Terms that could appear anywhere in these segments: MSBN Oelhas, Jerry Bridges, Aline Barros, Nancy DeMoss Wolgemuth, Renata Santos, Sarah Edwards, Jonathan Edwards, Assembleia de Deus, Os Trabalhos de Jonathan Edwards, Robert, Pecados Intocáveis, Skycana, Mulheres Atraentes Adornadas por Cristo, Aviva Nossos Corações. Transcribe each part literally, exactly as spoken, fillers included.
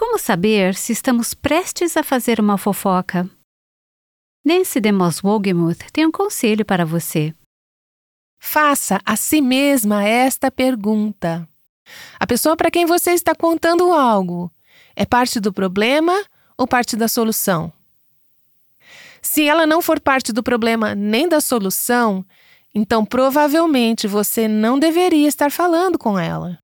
Como saber se estamos prestes a fazer uma fofoca? Nancy DeMoss Wolgemuth tem um conselho para você. Faça a si mesma esta pergunta. A pessoa para quem você está contando algo é parte do problema ou parte da solução? Se ela não for parte do problema nem da solução, então provavelmente você não deveria estar falando com ela.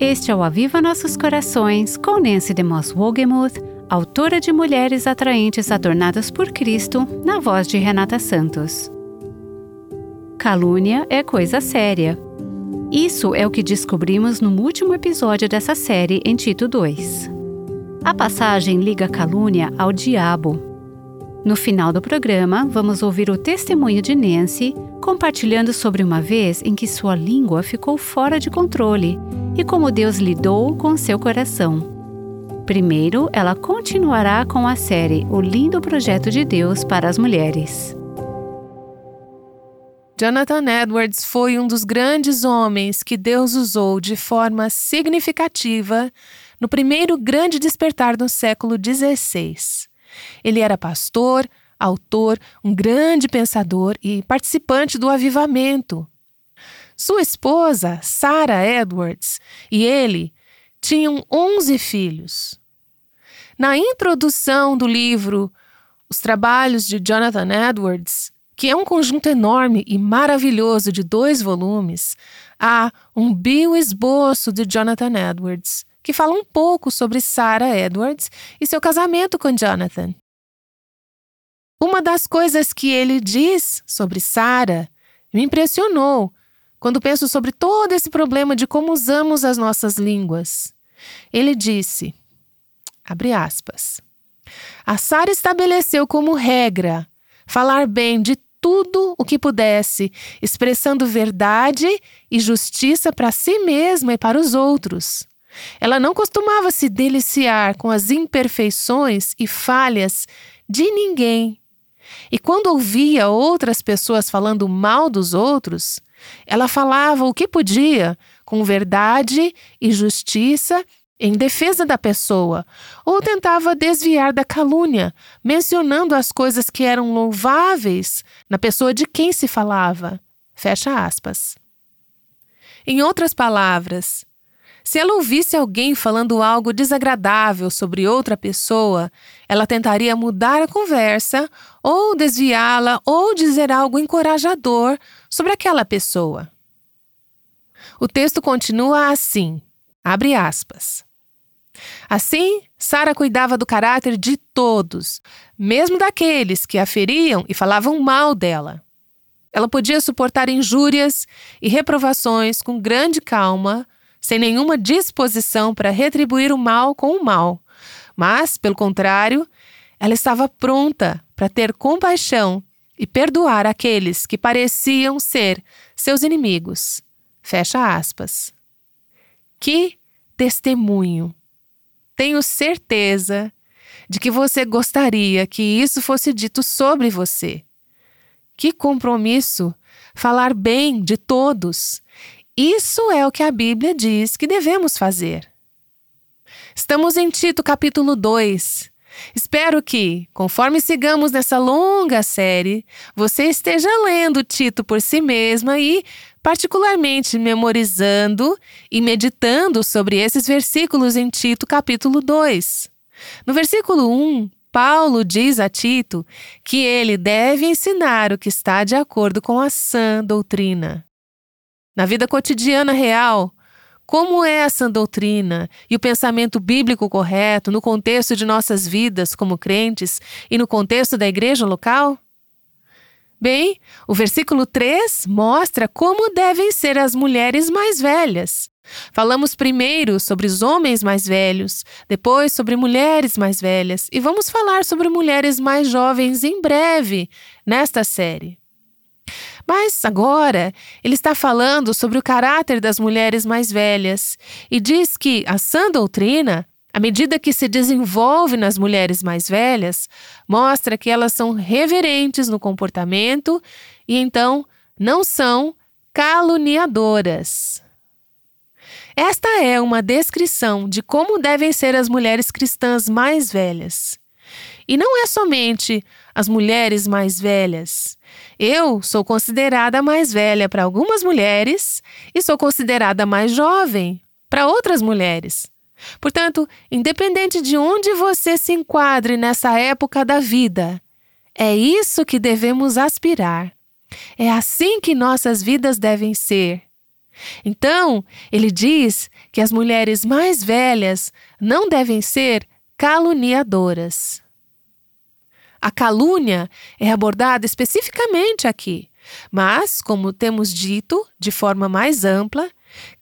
Este é o Aviva Nossos Corações, com Nancy DeMoss Wolgemuth, autora de Mulheres Atraentes Adornadas por Cristo, na voz de Renata Santos. Calúnia é coisa séria. Isso é o que descobrimos no último episódio dessa série, em Tito dois. A passagem liga calúnia ao diabo. No final do programa, vamos ouvir o testemunho de Nancy, compartilhando sobre uma vez em que sua língua ficou fora de controle e como Deus lidou com seu coração. Primeiro, ela continuará com a série O Lindo Projeto de Deus para as Mulheres. Jonathan Edwards foi um dos grandes homens que Deus usou de forma significativa no primeiro grande despertar do século dezesseis. Ele era pastor, autor, um grande pensador e participante do avivamento. Sua esposa, Sarah Edwards, e ele tinham onze filhos. Na introdução do livro Os Trabalhos de Jonathan Edwards, que é um conjunto enorme e maravilhoso de dois volumes, há um bioesboço de Jonathan Edwards, que fala um pouco sobre Sarah Edwards e seu casamento com Jonathan. Uma das coisas que ele diz sobre Sarah me impressionou quando penso sobre todo esse problema de como usamos as nossas línguas. Ele disse, abre aspas, a Sarah estabeleceu como regra falar bem de tudo o que pudesse, expressando verdade e justiça para si mesma e para os outros. Ela não costumava se deliciar com as imperfeições e falhas de ninguém. E quando ouvia outras pessoas falando mal dos outros, ela falava o que podia, com verdade e justiça, em defesa da pessoa, ou tentava desviar da calúnia, mencionando as coisas que eram louváveis na pessoa de quem se falava. Fecha aspas. Em outras palavras, se ela ouvisse alguém falando algo desagradável sobre outra pessoa, ela tentaria mudar a conversa, ou desviá-la, ou dizer algo encorajador sobre aquela pessoa. O texto continua assim, abre aspas. Assim, Sarah cuidava do caráter de todos, mesmo daqueles que a feriam e falavam mal dela. Ela podia suportar injúrias e reprovações com grande calma, sem nenhuma disposição para retribuir o mal com o mal. Mas, pelo contrário, ela estava pronta para ter compaixão e perdoar aqueles que pareciam ser seus inimigos. Fecha aspas. Que testemunho! Tenho certeza de que você gostaria que isso fosse dito sobre você. Que compromisso falar bem de todos. Isso é o que a Bíblia diz que devemos fazer. Estamos em Tito capítulo dois. Espero que, conforme sigamos nessa longa série, você esteja lendo Tito por si mesma e, particularmente, memorizando e meditando sobre esses versículos em Tito capítulo dois. No versículo um, Paulo diz a Tito que ele deve ensinar o que está de acordo com a sã doutrina. Na vida cotidiana real, como é a sã doutrina e o pensamento bíblico correto no contexto de nossas vidas como crentes e no contexto da igreja local? Bem, o versículo três mostra como devem ser as mulheres mais velhas. Falamos primeiro sobre os homens mais velhos, depois sobre mulheres mais velhas e vamos falar sobre mulheres mais jovens em breve nesta série. Mas agora ele está falando sobre o caráter das mulheres mais velhas e diz que a sã doutrina, à medida que se desenvolve nas mulheres mais velhas, mostra que elas são reverentes no comportamento e então não são caluniadoras. Esta é uma descrição de como devem ser as mulheres cristãs mais velhas. E não é somente as mulheres mais velhas. Eu sou considerada mais velha para algumas mulheres e sou considerada mais jovem para outras mulheres. Portanto, independente de onde você se enquadre nessa época da vida, é isso que devemos aspirar. É assim que nossas vidas devem ser. Então, ele diz que as mulheres mais velhas não devem ser caluniadoras. A calúnia é abordada especificamente aqui, mas, como temos dito de forma mais ampla,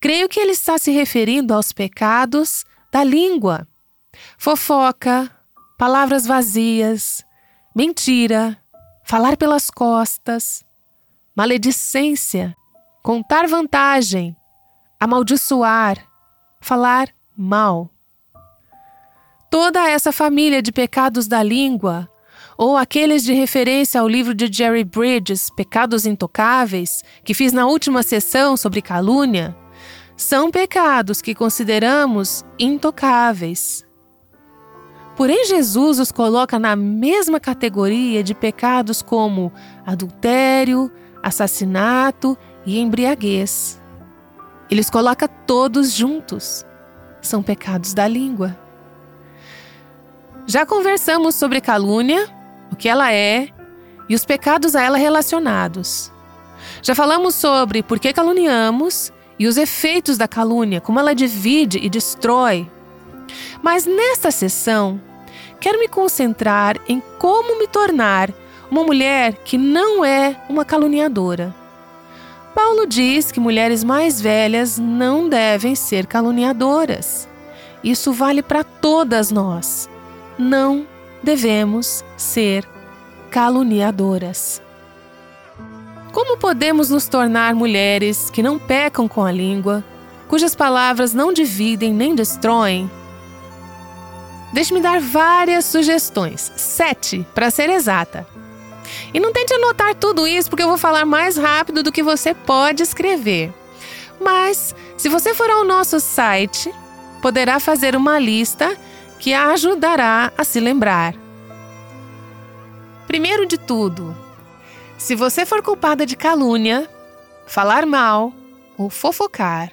creio que ele está se referindo aos pecados da língua. Fofoca, palavras vazias, mentira, falar pelas costas, maledicência, contar vantagem, amaldiçoar, falar mal. Toda essa família de pecados da língua, ou aqueles de referência ao livro de Jerry Bridges, Pecados Intocáveis, que fiz na última sessão sobre calúnia, são pecados que consideramos intocáveis. Porém, Jesus os coloca na mesma categoria de pecados como adultério, assassinato e embriaguez. Ele os coloca todos juntos. São pecados da língua. Já conversamos sobre calúnia, o que ela é e os pecados a ela relacionados. Já falamos sobre por que caluniamos e os efeitos da calúnia, como ela divide e destrói. Mas nesta sessão, quero me concentrar em como me tornar uma mulher que não é uma caluniadora. Paulo diz que mulheres mais velhas não devem ser caluniadoras. Isso vale para todas nós. Não devemos ser caluniadoras. Como podemos nos tornar mulheres que não pecam com a língua, cujas palavras não dividem nem destroem? Deixe-me dar várias sugestões, sete para ser exata. E não tente anotar tudo isso porque eu vou falar mais rápido do que você pode escrever. Mas, se você for ao nosso site, poderá fazer uma lista que a ajudará a se lembrar. Primeiro de tudo, se você for culpada de calúnia, falar mal ou fofocar,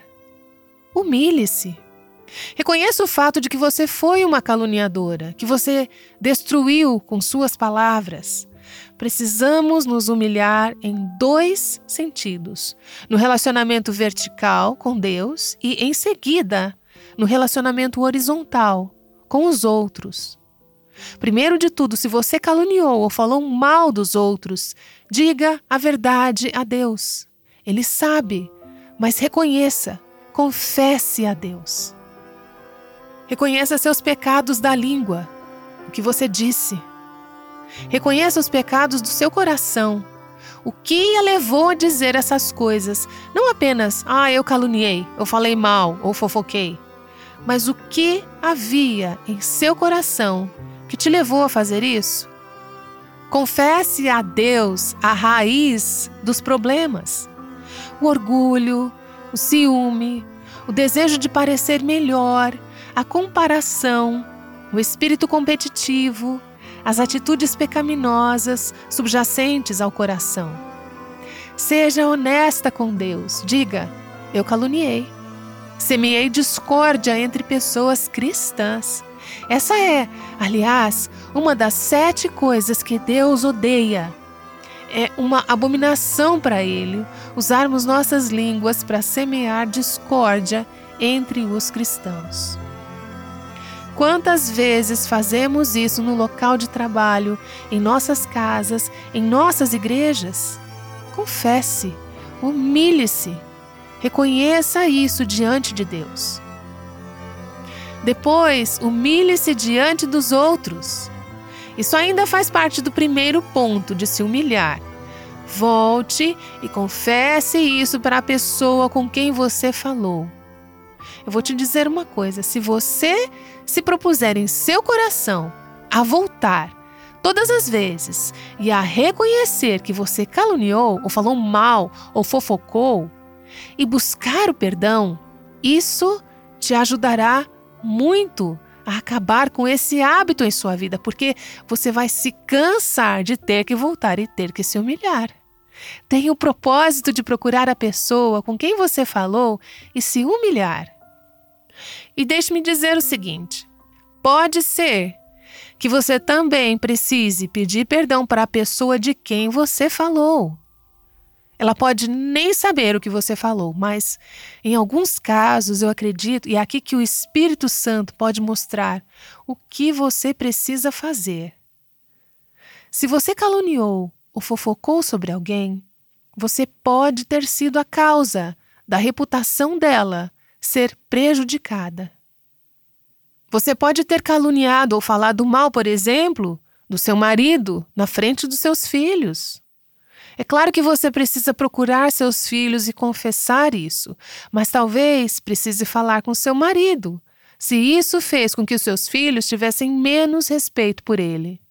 humilhe-se. Reconheça o fato de que você foi uma caluniadora, que você destruiu com suas palavras. Precisamos nos humilhar em dois sentidos: no relacionamento vertical com Deus e, em seguida, no relacionamento horizontal com os outros. Primeiro de tudo, se você caluniou ou falou mal dos outros, diga a verdade a Deus. Ele sabe, mas reconheça, confesse a Deus. Reconheça seus pecados da língua, o que você disse. Reconheça os pecados do seu coração. O que a levou a dizer essas coisas? Não apenas, ah, eu caluniei, eu falei mal ou fofoquei. Mas o que havia em seu coração que te levou a fazer isso? Confesse a Deus a raiz dos problemas. O orgulho, o ciúme, o desejo de parecer melhor, a comparação, o espírito competitivo, as atitudes pecaminosas subjacentes ao coração. Seja honesta com Deus. Diga, eu caluniei. Semeei discórdia entre pessoas cristãs. Essa é, aliás, uma das sete coisas que Deus odeia. É uma abominação para Ele usarmos nossas línguas para semear discórdia entre os cristãos. Quantas vezes fazemos isso no local de trabalho, em nossas casas, em nossas igrejas? Confesse, humilhe-se. Reconheça isso diante de Deus. Depois, humilhe-se diante dos outros. Isso ainda faz parte do primeiro ponto de se humilhar. Volte e confesse isso para a pessoa com quem você falou. Eu vou te dizer uma coisa: se você se propuser em seu coração a voltar todas as vezes e a reconhecer que você caluniou, ou falou mal, ou fofocou, e buscar o perdão, Isso te ajudará muito a acabar com esse hábito em sua vida, porque você vai se cansar de ter que voltar e ter que se humilhar. Tenha o propósito de procurar a pessoa com quem você falou e se humilhar. E deixe-me dizer o seguinte: pode ser que você também precise pedir perdão para a pessoa de quem você falou. Ela pode nem saber o que você falou, mas em alguns casos eu acredito, e é aqui que o Espírito Santo pode mostrar o que você precisa fazer. Se você caluniou ou fofocou sobre alguém, você pode ter sido a causa da reputação dela ser prejudicada. Você pode ter caluniado ou falado mal, por exemplo, do seu marido na frente dos seus filhos. É claro que você precisa procurar seus filhos e confessar isso, mas talvez precise falar com seu marido, se isso fez com que os seus filhos tivessem menos respeito por ele.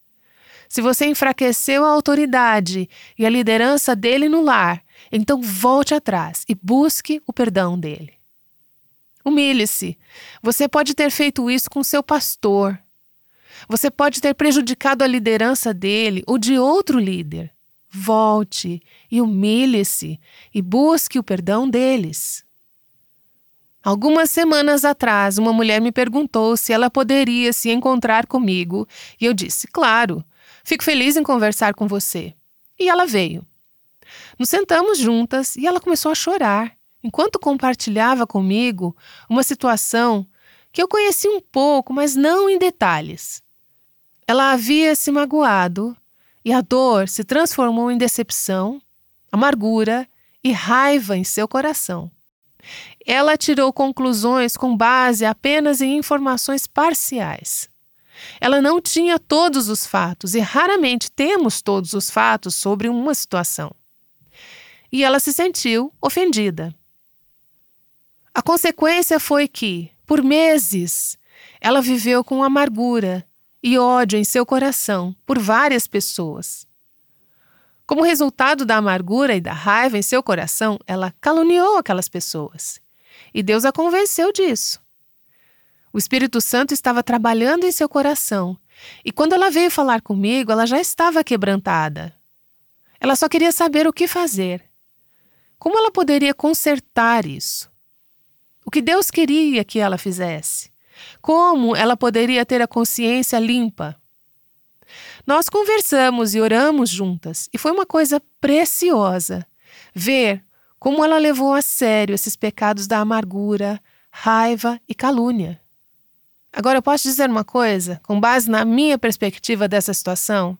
Se você enfraqueceu a autoridade e a liderança dele no lar, então volte atrás e busque o perdão dele. Humilhe-se. Você pode ter feito isso com seu pastor. Você pode ter prejudicado a liderança dele ou de outro líder. Volte e humilhe-se e busque o perdão deles. Algumas semanas atrás, uma mulher me perguntou se ela poderia se encontrar comigo e eu disse, claro, fico feliz em conversar com você. E ela veio. Nos sentamos juntas e ela começou a chorar, enquanto compartilhava comigo uma situação que eu conheci um pouco, mas não em detalhes. Ela havia se magoado e a dor se transformou em decepção, amargura e raiva em seu coração. Ela tirou conclusões com base apenas em informações parciais. Ela não tinha todos os fatos e raramente temos todos os fatos sobre uma situação. E ela se sentiu ofendida. A consequência foi que, por meses, ela viveu com amargura e ódio em seu coração por várias pessoas. Como resultado da amargura e da raiva em seu coração, ela caluniou aquelas pessoas. E Deus a convenceu disso. O Espírito Santo estava trabalhando em seu coração. E quando ela veio falar comigo, ela já estava quebrantada. Ela só queria saber o que fazer. Como ela poderia consertar isso? O que Deus queria que ela fizesse? Como ela poderia ter a consciência limpa? Nós conversamos e oramos juntas, e foi uma coisa preciosa ver como ela levou a sério esses pecados da amargura, raiva e calúnia. Agora eu posso dizer uma coisa, com base na minha perspectiva dessa situação?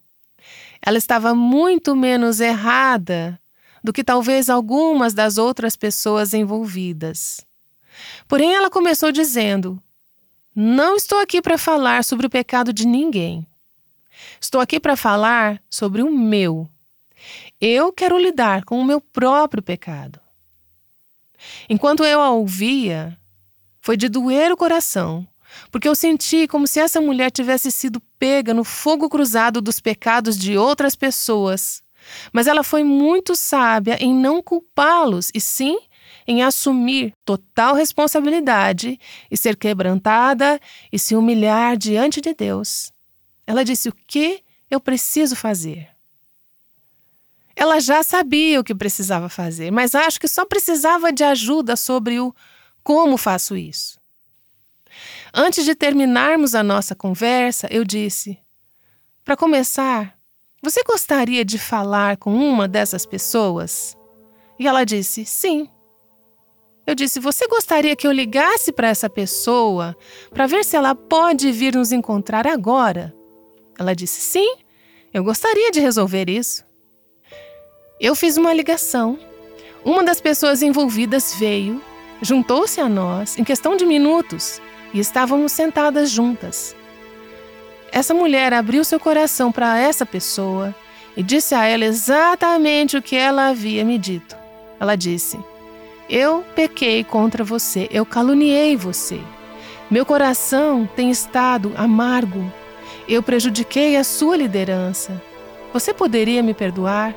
Ela estava muito menos errada do que talvez algumas das outras pessoas envolvidas. Porém, ela começou dizendo: não estou aqui para falar sobre o pecado de ninguém. Estou aqui para falar sobre o meu. Eu quero lidar com o meu próprio pecado. Enquanto eu a ouvia, foi de doer o coração, porque eu senti como se essa mulher tivesse sido pega no fogo cruzado dos pecados de outras pessoas. Mas ela foi muito sábia em não culpá-los, e sim em assumir total responsabilidade e ser quebrantada e se humilhar diante de Deus. Ela disse: o que eu preciso fazer? Ela já sabia o que precisava fazer, mas acho que só precisava de ajuda sobre o como faço isso. Antes de terminarmos a nossa conversa, eu disse: para começar, você gostaria de falar com uma dessas pessoas? E ela disse: sim. Eu disse: você gostaria que eu ligasse para essa pessoa para ver se ela pode vir nos encontrar agora? Ela disse: sim, eu gostaria de resolver isso. Eu fiz uma ligação. Uma das pessoas envolvidas veio, juntou-se a nós em questão de minutos e estávamos sentadas juntas. Essa mulher abriu seu coração para essa pessoa e disse a ela exatamente o que ela havia me dito. Ela disse: eu pequei contra você, eu caluniei você. Meu coração tem estado amargo. Eu prejudiquei a sua liderança. Você poderia me perdoar?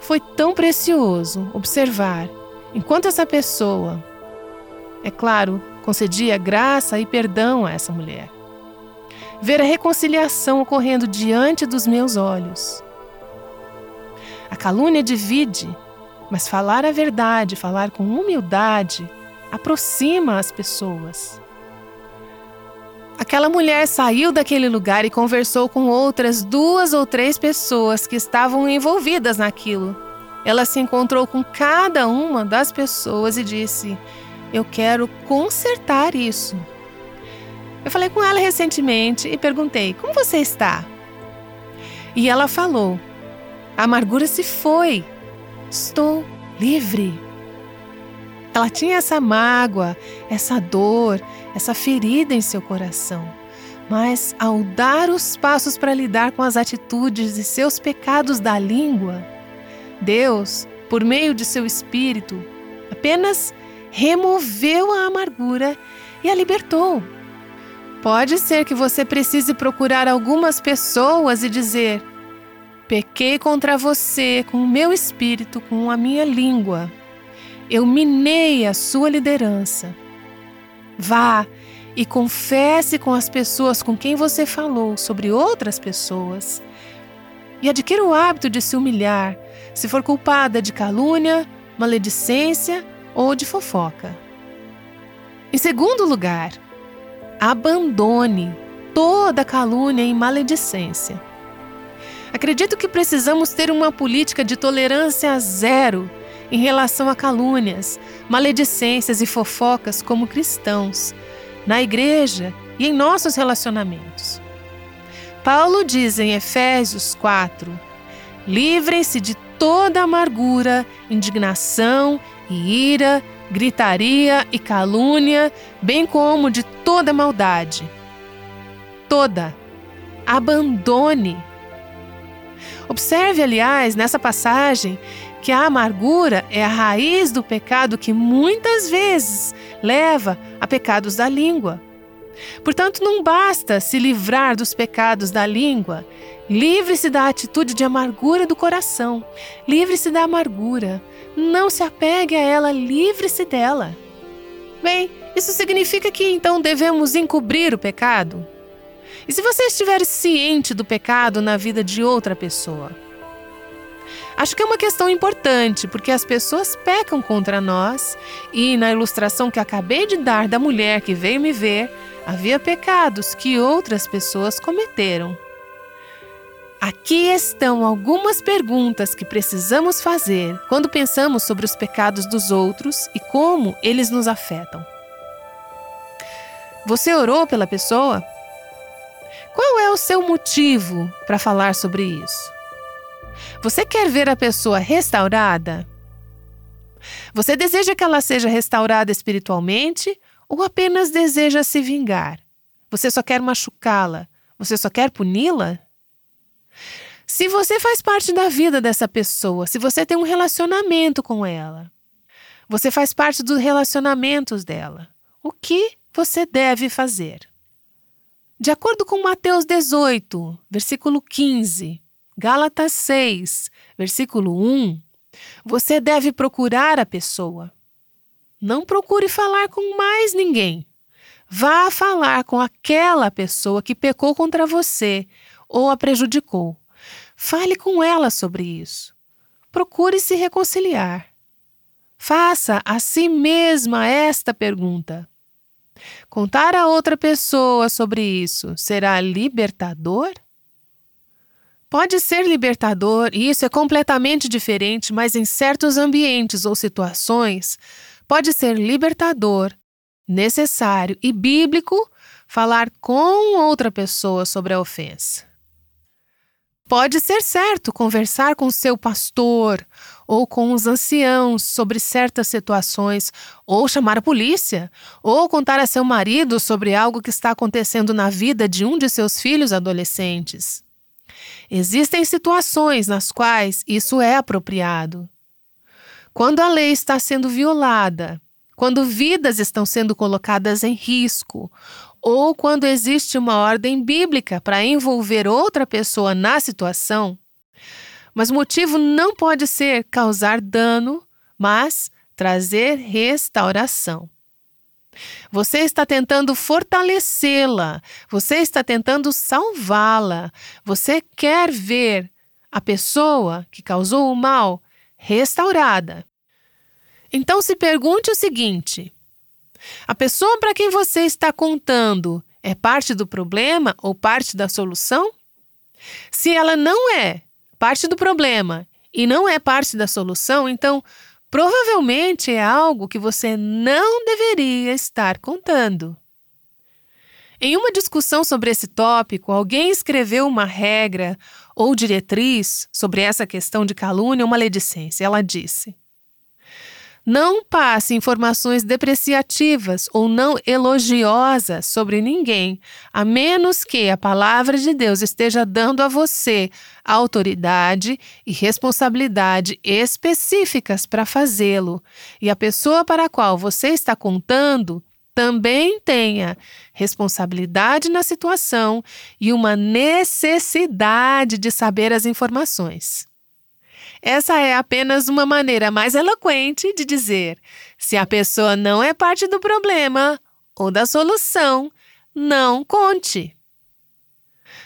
Foi tão precioso observar, enquanto essa pessoa é claro, concedia graça e perdão a essa mulher. Ver a reconciliação ocorrendo diante dos meus olhos. A calúnia divide, mas falar a verdade, falar com humildade, aproxima as pessoas. Aquela mulher saiu daquele lugar e conversou com outras duas ou três pessoas que estavam envolvidas naquilo. Ela se encontrou com cada uma das pessoas e disse: eu quero consertar isso. Eu falei com ela recentemente e perguntei: como você está? E ela falou: a amargura se foi. Estou livre. Ela tinha essa mágoa, essa dor, essa ferida em seu coração. Mas ao dar os passos para lidar com as atitudes e seus pecados da língua, Deus, por meio de seu Espírito, apenas removeu a amargura e a libertou. Pode ser que você precise procurar algumas pessoas e dizer: pequei contra você com o meu espírito, com a minha língua. Eu minei a sua liderança. Vá e confesse com as pessoas com quem você falou sobre outras pessoas. E adquira o hábito de se humilhar, se for culpada de calúnia, maledicência ou de fofoca. Em segundo lugar, abandone toda calúnia e maledicência. Acredito que precisamos ter uma política de tolerância zero em relação a calúnias, maledicências e fofocas como cristãos, na igreja e em nossos relacionamentos. Paulo diz em Efésios quatro: livrem-se de toda amargura, indignação e ira, gritaria e calúnia, bem como de toda maldade. Toda. Abandone. Observe, aliás, nessa passagem, que a amargura é a raiz do pecado que muitas vezes leva a pecados da língua. Portanto, não basta se livrar dos pecados da língua. Livre-se da atitude de amargura do coração. Livre-se da amargura. Não se apegue a ela, livre-se dela. Bem, isso significa que então devemos encobrir o pecado? E se você estiver ciente do pecado na vida de outra pessoa? Acho que é uma questão importante, porque as pessoas pecam contra nós e na ilustração que acabei de dar da mulher que veio me ver, havia pecados que outras pessoas cometeram. Aqui estão algumas perguntas que precisamos fazer quando pensamos sobre os pecados dos outros e como eles nos afetam. Você orou pela pessoa? Qual é o seu motivo para falar sobre isso? Você quer ver a pessoa restaurada? Você deseja que ela seja restaurada espiritualmente ou apenas deseja se vingar? Você só quer machucá-la? Você só quer puni-la? Se você faz parte da vida dessa pessoa, se você tem um relacionamento com ela, você faz parte dos relacionamentos dela, o que você deve fazer? De acordo com Mateus dezoito, versículo quinze, Gálatas seis, versículo um, você deve procurar a pessoa. Não procure falar com mais ninguém. Vá falar com aquela pessoa que pecou contra você ou a prejudicou. Fale com ela sobre isso. Procure se reconciliar. Faça a si mesma esta pergunta. Contar a outra pessoa sobre isso será libertador? Pode ser libertador, e isso é completamente diferente, mas em certos ambientes ou situações, pode ser libertador, necessário e bíblico falar com outra pessoa sobre a ofensa. Pode ser certo conversar com seu pastor ou com os anciãos sobre certas situações, ou chamar a polícia, ou contar a seu marido sobre algo que está acontecendo na vida de um de seus filhos adolescentes. Existem situações nas quais isso é apropriado. Quando a lei está sendo violada, quando vidas estão sendo colocadas em risco, ou quando existe uma ordem bíblica para envolver outra pessoa na situação, mas o motivo não pode ser causar dano, mas trazer restauração. Você está tentando fortalecê-la, você está tentando salvá-la. Você quer ver a pessoa que causou o mal restaurada. Então se pergunte o seguinte: a pessoa para quem você está contando é parte do problema ou parte da solução? Se ela não é parte do problema e não é parte da solução, então provavelmente é algo que você não deveria estar contando. Em uma discussão sobre esse tópico, alguém escreveu uma regra ou diretriz sobre essa questão de calúnia ou maledicência. Ela disse: não passe informações depreciativas ou não elogiosas sobre ninguém, a menos que a palavra de Deus esteja dando a você autoridade e responsabilidade específicas para fazê-lo, e a pessoa para a qual você está contando também tenha responsabilidade na situação e uma necessidade de saber as informações. Essa é apenas uma maneira mais eloquente de dizer: se a pessoa não é parte do problema ou da solução, não conte.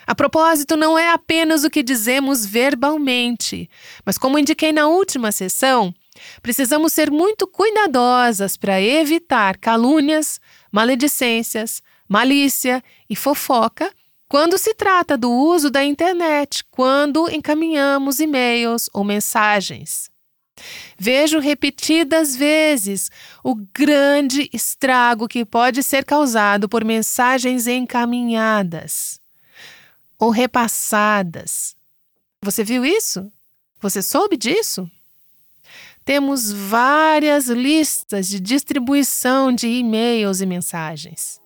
A propósito, não é apenas o que dizemos verbalmente, mas como indiquei na última sessão, precisamos ser muito cuidadosas para evitar calúnias, maledicências, malícia e fofoca quando se trata do uso da internet, quando encaminhamos e-mails ou mensagens. Vejo repetidas vezes o grande estrago que pode ser causado por mensagens encaminhadas ou repassadas. Você viu isso? Você soube disso? Temos várias listas de distribuição de e-mails e mensagens.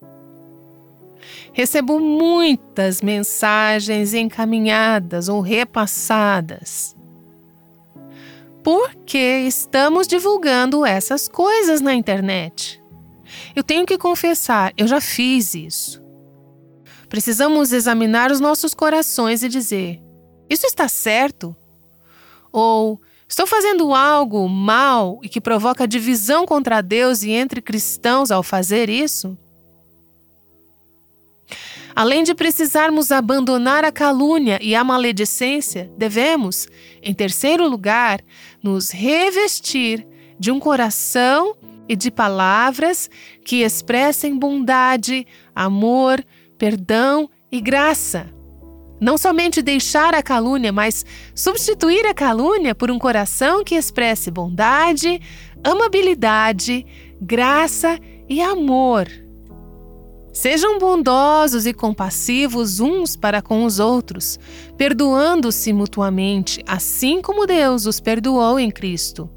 Recebo muitas mensagens encaminhadas ou repassadas. Por que estamos divulgando essas coisas na internet? Eu tenho que confessar, eu já fiz isso. Precisamos examinar os nossos corações e dizer: isso está certo? Ou estou fazendo algo mal e que provoca divisão contra Deus e entre cristãos ao fazer isso? Além de precisarmos abandonar a calúnia e a maledicência, devemos, em terceiro lugar, nos revestir de um coração e de palavras que expressem bondade, amor, perdão e graça. Não somente deixar a calúnia, mas substituir a calúnia por um coração que expresse bondade, amabilidade, graça e amor. Sejam bondosos e compassivos uns para com os outros, perdoando-se mutuamente, assim como Deus os perdoou em Cristo.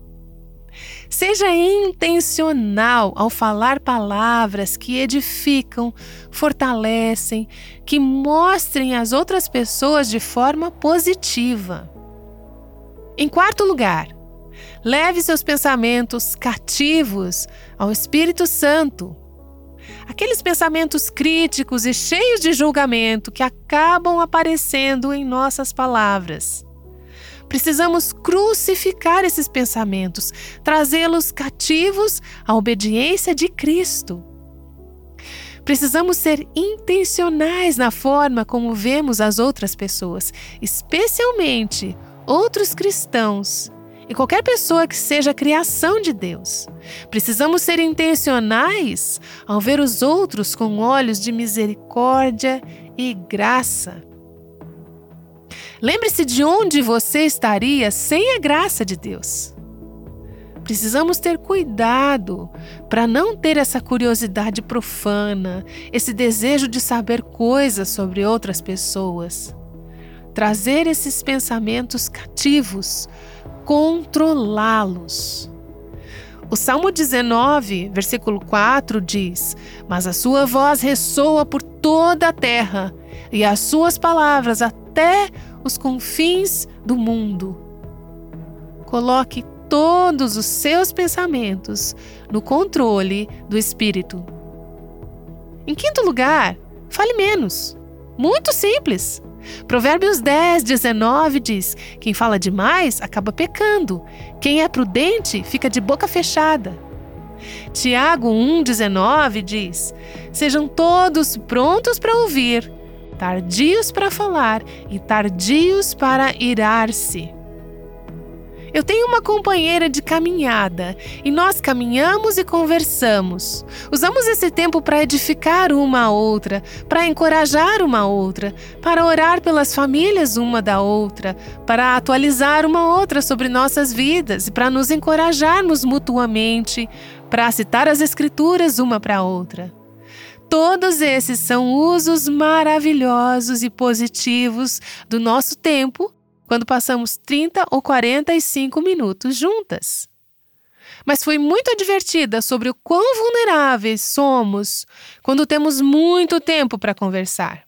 Seja intencional ao falar palavras que edificam, fortalecem, que mostrem às outras pessoas de forma positiva. Em quarto lugar, leve seus pensamentos cativos ao Espírito Santo. Aqueles pensamentos críticos e cheios de julgamento que acabam aparecendo em nossas palavras. Precisamos crucificar esses pensamentos, trazê-los cativos à obediência de Cristo. Precisamos ser intencionais na forma como vemos as outras pessoas, especialmente outros cristãos. E qualquer pessoa que seja a criação de Deus. Precisamos ser intencionais ao ver os outros com olhos de misericórdia e graça. Lembre-se de onde você estaria sem a graça de Deus. Precisamos ter cuidado para não ter essa curiosidade profana, esse desejo de saber coisas sobre outras pessoas. Trazer esses pensamentos cativos, controlá-los. O Salmo dezenove, versículo quatro diz: mas a sua voz ressoa por toda a terra e as suas palavras até os confins do mundo. Coloque todos os seus pensamentos no controle do Espírito. Em quinto lugar, fale menos. Muito simples. Provérbios dez, dezenove diz: quem fala demais acaba pecando, quem é prudente fica de boca fechada. Tiago um, dezenove diz: sejam todos prontos para ouvir, tardios para falar e tardios para irar-se. Eu tenho uma companheira de caminhada e nós caminhamos e conversamos. Usamos esse tempo para edificar uma a outra, para encorajar uma a outra, para orar pelas famílias uma da outra, para atualizar uma outra sobre nossas vidas e para nos encorajarmos mutuamente, para citar as escrituras uma para a outra. Todos esses são usos maravilhosos e positivos do nosso tempo quando passamos trinta ou quarenta e cinco minutos juntas. Mas fui muito advertida sobre o quão vulneráveis somos quando temos muito tempo para conversar.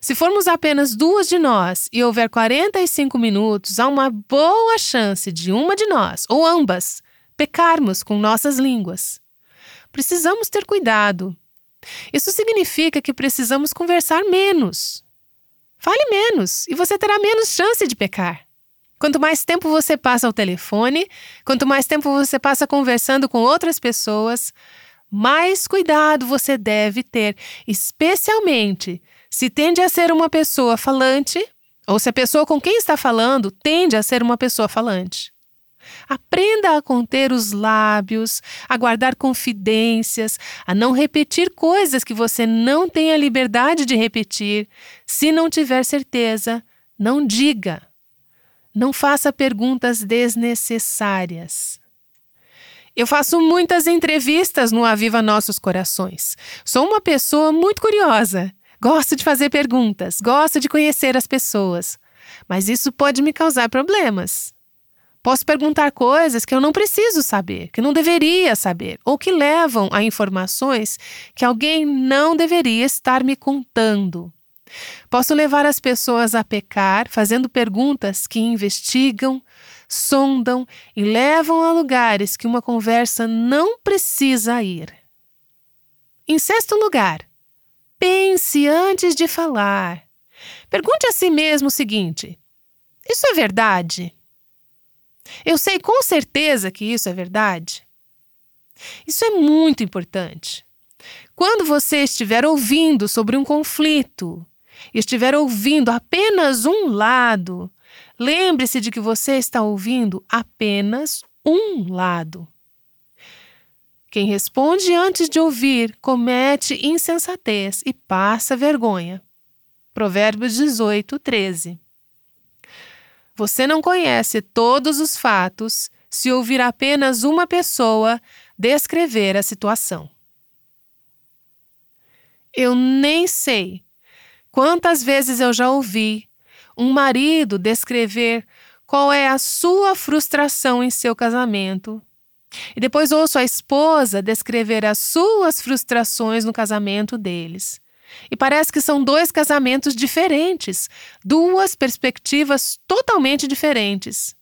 Se formos apenas duas de nós e houver quarenta e cinco minutos, há uma boa chance de uma de nós, ou ambas, pecarmos com nossas línguas. Precisamos ter cuidado. Isso significa que precisamos conversar menos. Fale menos e você terá menos chance de pecar. Quanto mais tempo você passa ao telefone, quanto mais tempo você passa conversando com outras pessoas, mais cuidado você deve ter, especialmente se tende a ser uma pessoa falante ou se a pessoa com quem está falando tende a ser uma pessoa falante. Aprenda a conter os lábios, a guardar confidências, a não repetir coisas que você não tem a liberdade de repetir. Se não tiver certeza, não diga. Não faça perguntas desnecessárias. Eu faço muitas entrevistas no Aviva Nossos Corações. Sou uma pessoa muito curiosa. Gosto de fazer perguntas, gosto de conhecer as pessoas. Mas isso pode me causar problemas. Posso perguntar coisas que eu não preciso saber, que não deveria saber, ou que levam a informações que alguém não deveria estar me contando. Posso levar as pessoas a pecar, fazendo perguntas que investigam, sondam e levam a lugares que uma conversa não precisa ir. Em sexto lugar, pense antes de falar. Pergunte a si mesmo o seguinte: isso é verdade? Eu sei com certeza que isso é verdade. Isso é muito importante. Quando você estiver ouvindo sobre um conflito, estiver ouvindo apenas um lado, lembre-se de que você está ouvindo apenas um lado. Quem responde antes de ouvir comete insensatez e passa vergonha. Provérbios dezoito, treze. Você não conhece todos os fatos se ouvir apenas uma pessoa descrever a situação. Eu nem sei quantas vezes eu já ouvi um marido descrever qual é a sua frustração em seu casamento, e depois ouço a esposa descrever as suas frustrações no casamento deles. E parece que são dois casamentos diferentes, duas perspectivas totalmente diferentes.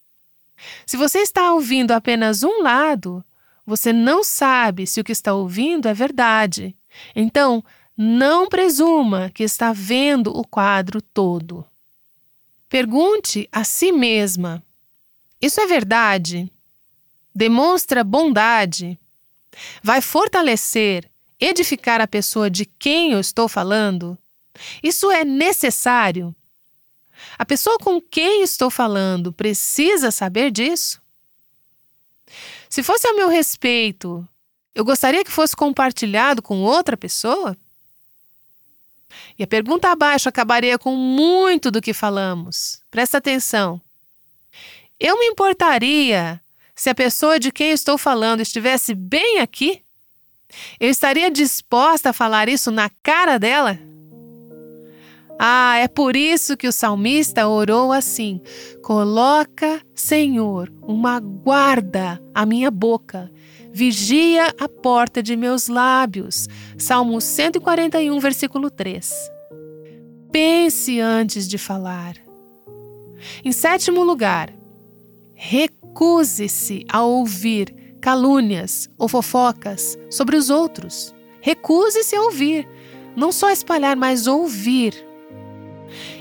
Se você está ouvindo apenas um lado, você não sabe se o que está ouvindo é verdade. Então, não presuma que está vendo o quadro todo. Pergunte a si mesma: isso é verdade? Demonstra bondade? Vai fortalecer, edificar a pessoa de quem eu estou falando? Isso é necessário? A pessoa com quem estou falando precisa saber disso? Se fosse a meu respeito, eu gostaria que fosse compartilhado com outra pessoa? E a pergunta abaixo acabaria com muito do que falamos. Presta atenção. Eu me importaria se a pessoa de quem estou falando estivesse bem aqui? Eu estaria disposta a falar isso na cara dela? Ah, é por isso que o salmista orou assim: coloca, Senhor, uma guarda à minha boca, vigia a porta de meus lábios. Salmo cento e quarenta e um, versículo três. Pense antes de falar. Em sétimo lugar, recuse-se a ouvir calúnias ou fofocas sobre os outros. Recuse-se a ouvir, não só espalhar, mas ouvir.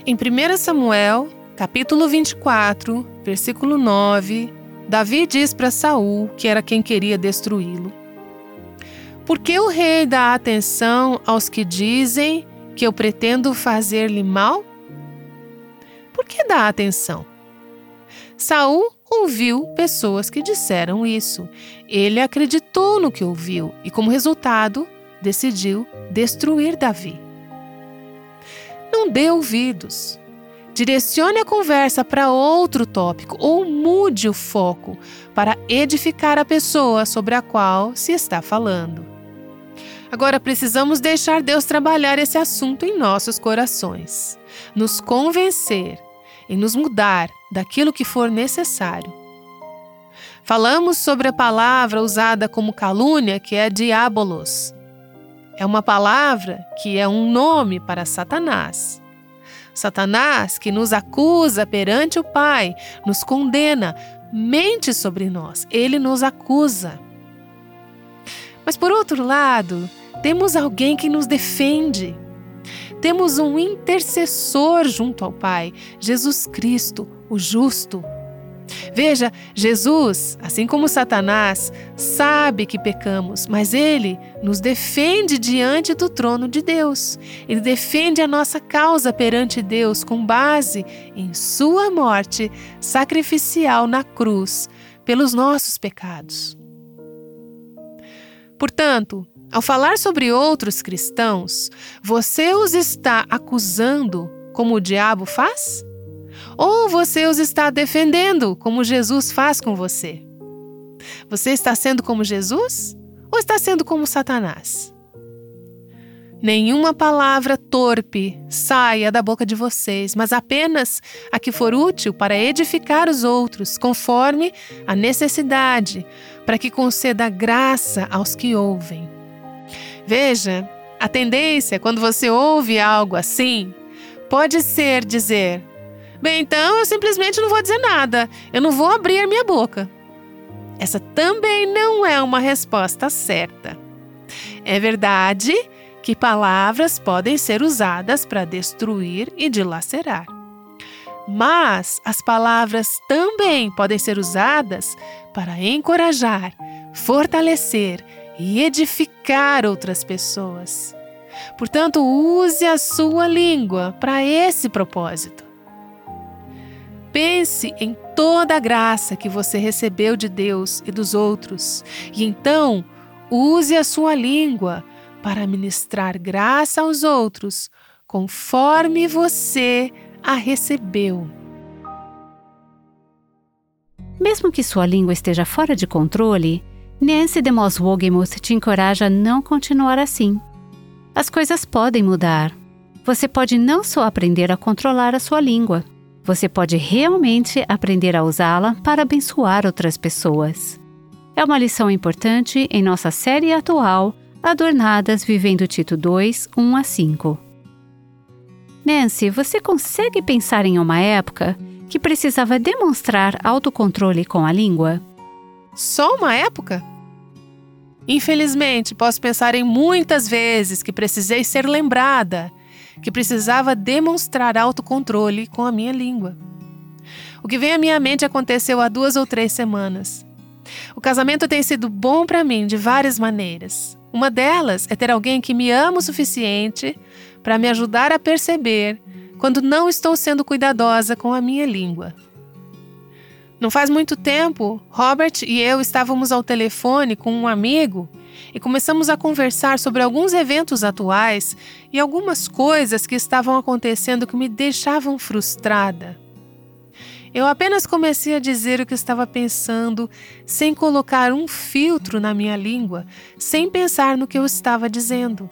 Em primeiro Samuel, capítulo vinte e quatro, versículo nove, Davi diz para Saul, que era quem queria destruí-lo: Porque o rei dá atenção aos que dizem que eu pretendo fazer-lhe mal? Por que dá atenção? Saul ouviu pessoas que disseram isso. Ele acreditou no que ouviu e, como resultado, decidiu destruir Davi. Não dê ouvidos. Direcione a conversa para outro tópico ou mude o foco para edificar a pessoa sobre a qual se está falando. Agora precisamos deixar Deus trabalhar esse assunto em nossos corações, nos convencer e nos mudar daquilo que for necessário. Falamos sobre a palavra usada como calúnia, que é diabolos. É uma palavra que é um nome para Satanás. Satanás, que nos acusa perante o Pai, nos condena, mente sobre nós, ele nos acusa. Mas por outro lado, temos alguém que nos defende. Temos um intercessor junto ao Pai, Jesus Cristo, o justo. Veja, Jesus, assim como Satanás, sabe que pecamos, mas ele nos defende diante do trono de Deus. Ele defende a nossa causa perante Deus com base em sua morte sacrificial na cruz pelos nossos pecados. Portanto, ao falar sobre outros cristãos, você os está acusando como o diabo faz? Ou você os está defendendo como Jesus faz com você? Você está sendo como Jesus ou está sendo como Satanás? Nenhuma palavra torpe saia da boca de vocês, mas apenas a que for útil para edificar os outros, conforme a necessidade, para que conceda graça aos que ouvem. Veja, a tendência, quando você ouve algo assim, pode ser dizer: bem, então eu simplesmente não vou dizer nada, eu não vou abrir minha boca. Essa também não é uma resposta certa. É verdade que palavras podem ser usadas para destruir e dilacerar. Mas as palavras também podem ser usadas para encorajar, fortalecer e edificar outras pessoas. Portanto, use a sua língua para esse propósito. Pense em toda a graça que você recebeu de Deus e dos outros, e então use a sua língua para ministrar graça aos outros, conforme você a recebeu. Mesmo que sua língua esteja fora de controle, Nancy DeMoss Wolgemuth te encoraja a não continuar assim. As coisas podem mudar. Você pode não só aprender a controlar a sua língua, você pode realmente aprender a usá-la para abençoar outras pessoas. É uma lição importante em nossa série atual, Adornadas, vivendo Tito dois, um a cinco. Nancy, você consegue pensar em uma época que precisava demonstrar autocontrole com a língua? Só uma época? Infelizmente, posso pensar em muitas vezes que precisei ser lembrada que precisava demonstrar autocontrole com a minha língua. O que vem à minha mente aconteceu há duas ou três semanas. O casamento tem sido bom para mim de várias maneiras. Uma delas é ter alguém que me ama o suficiente para me ajudar a perceber quando não estou sendo cuidadosa com a minha língua. Não faz muito tempo, Robert e eu estávamos ao telefone com um amigo e começamos a conversar sobre alguns eventos atuais e algumas coisas que estavam acontecendo que me deixavam frustrada. Eu apenas comecei a dizer o que estava pensando, sem colocar um filtro na minha língua, sem pensar no que eu estava dizendo.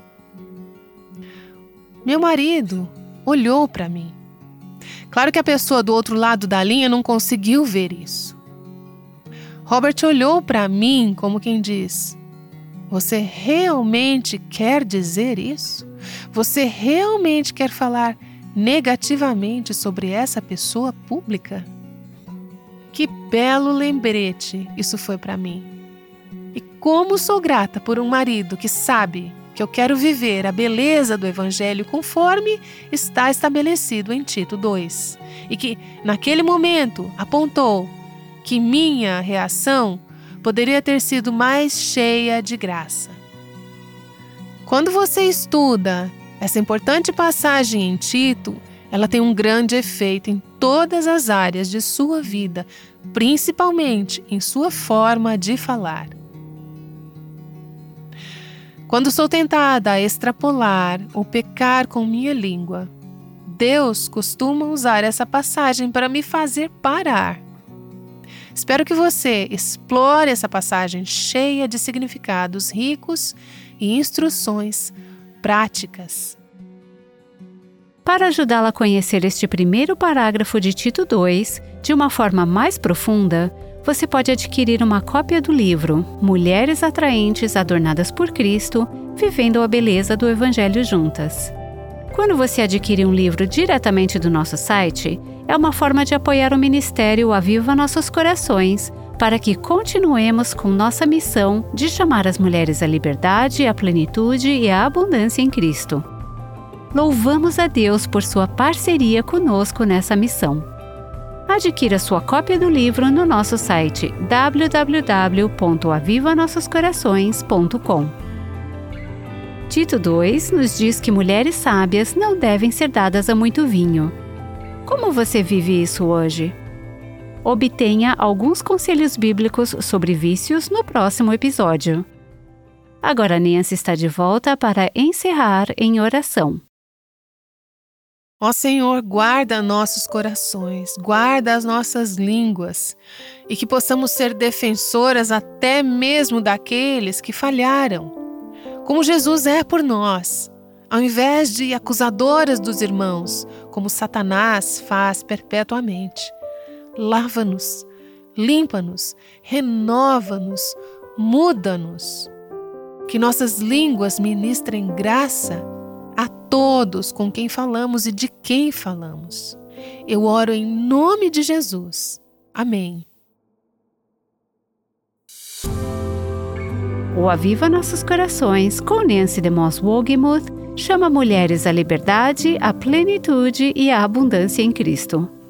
Meu marido olhou para mim. Claro que a pessoa do outro lado da linha não conseguiu ver isso. Robert olhou para mim como quem diz: você realmente quer dizer isso? Você realmente quer falar negativamente sobre essa pessoa pública? Que belo lembrete isso foi para mim. E como sou grata por um marido que sabe que eu quero viver a beleza do Evangelho conforme está estabelecido em Tito dois, e que, naquele momento, apontou que minha reação poderia ter sido mais cheia de graça. Quando você estuda essa importante passagem em Tito, ela tem um grande efeito em todas as áreas de sua vida, principalmente em sua forma de falar. Quando sou tentada a extrapolar ou pecar com minha língua, Deus costuma usar essa passagem para me fazer parar. Espero que você explore essa passagem cheia de significados ricos e instruções práticas. Para ajudá-la a conhecer este primeiro parágrafo de Tito dois de uma forma mais profunda, você pode adquirir uma cópia do livro Mulheres Atraentes Adornadas por Cristo, Vivendo a Beleza do Evangelho Juntas. Quando você adquire um livro diretamente do nosso site, é uma forma de apoiar o Ministério Aviva Nossos Corações, para que continuemos com nossa missão de chamar as mulheres à liberdade, à plenitude e à abundância em Cristo. Louvamos a Deus por sua parceria conosco nessa missão. Adquira sua cópia do livro no nosso site w w w ponto aviva nossos corações ponto com. Tito dois nos diz que mulheres sábias não devem ser dadas a muito vinho. Como você vive isso hoje? Obtenha alguns conselhos bíblicos sobre vícios no próximo episódio. Agora Nancy está de volta para encerrar em oração. Ó Senhor, guarda nossos corações, guarda as nossas línguas, e que possamos ser defensoras até mesmo daqueles que falharam, como Jesus é por nós, ao invés de acusadoras dos irmãos, como Satanás faz perpetuamente. Lava-nos, limpa-nos, renova-nos, muda-nos. Que nossas línguas ministrem graça a todos com quem falamos e de quem falamos. Eu oro em nome de Jesus. Amém. O Aviva Nossos Corações, com Nancy DeMoss Wolgemuth, chama mulheres à liberdade, à plenitude e à abundância em Cristo.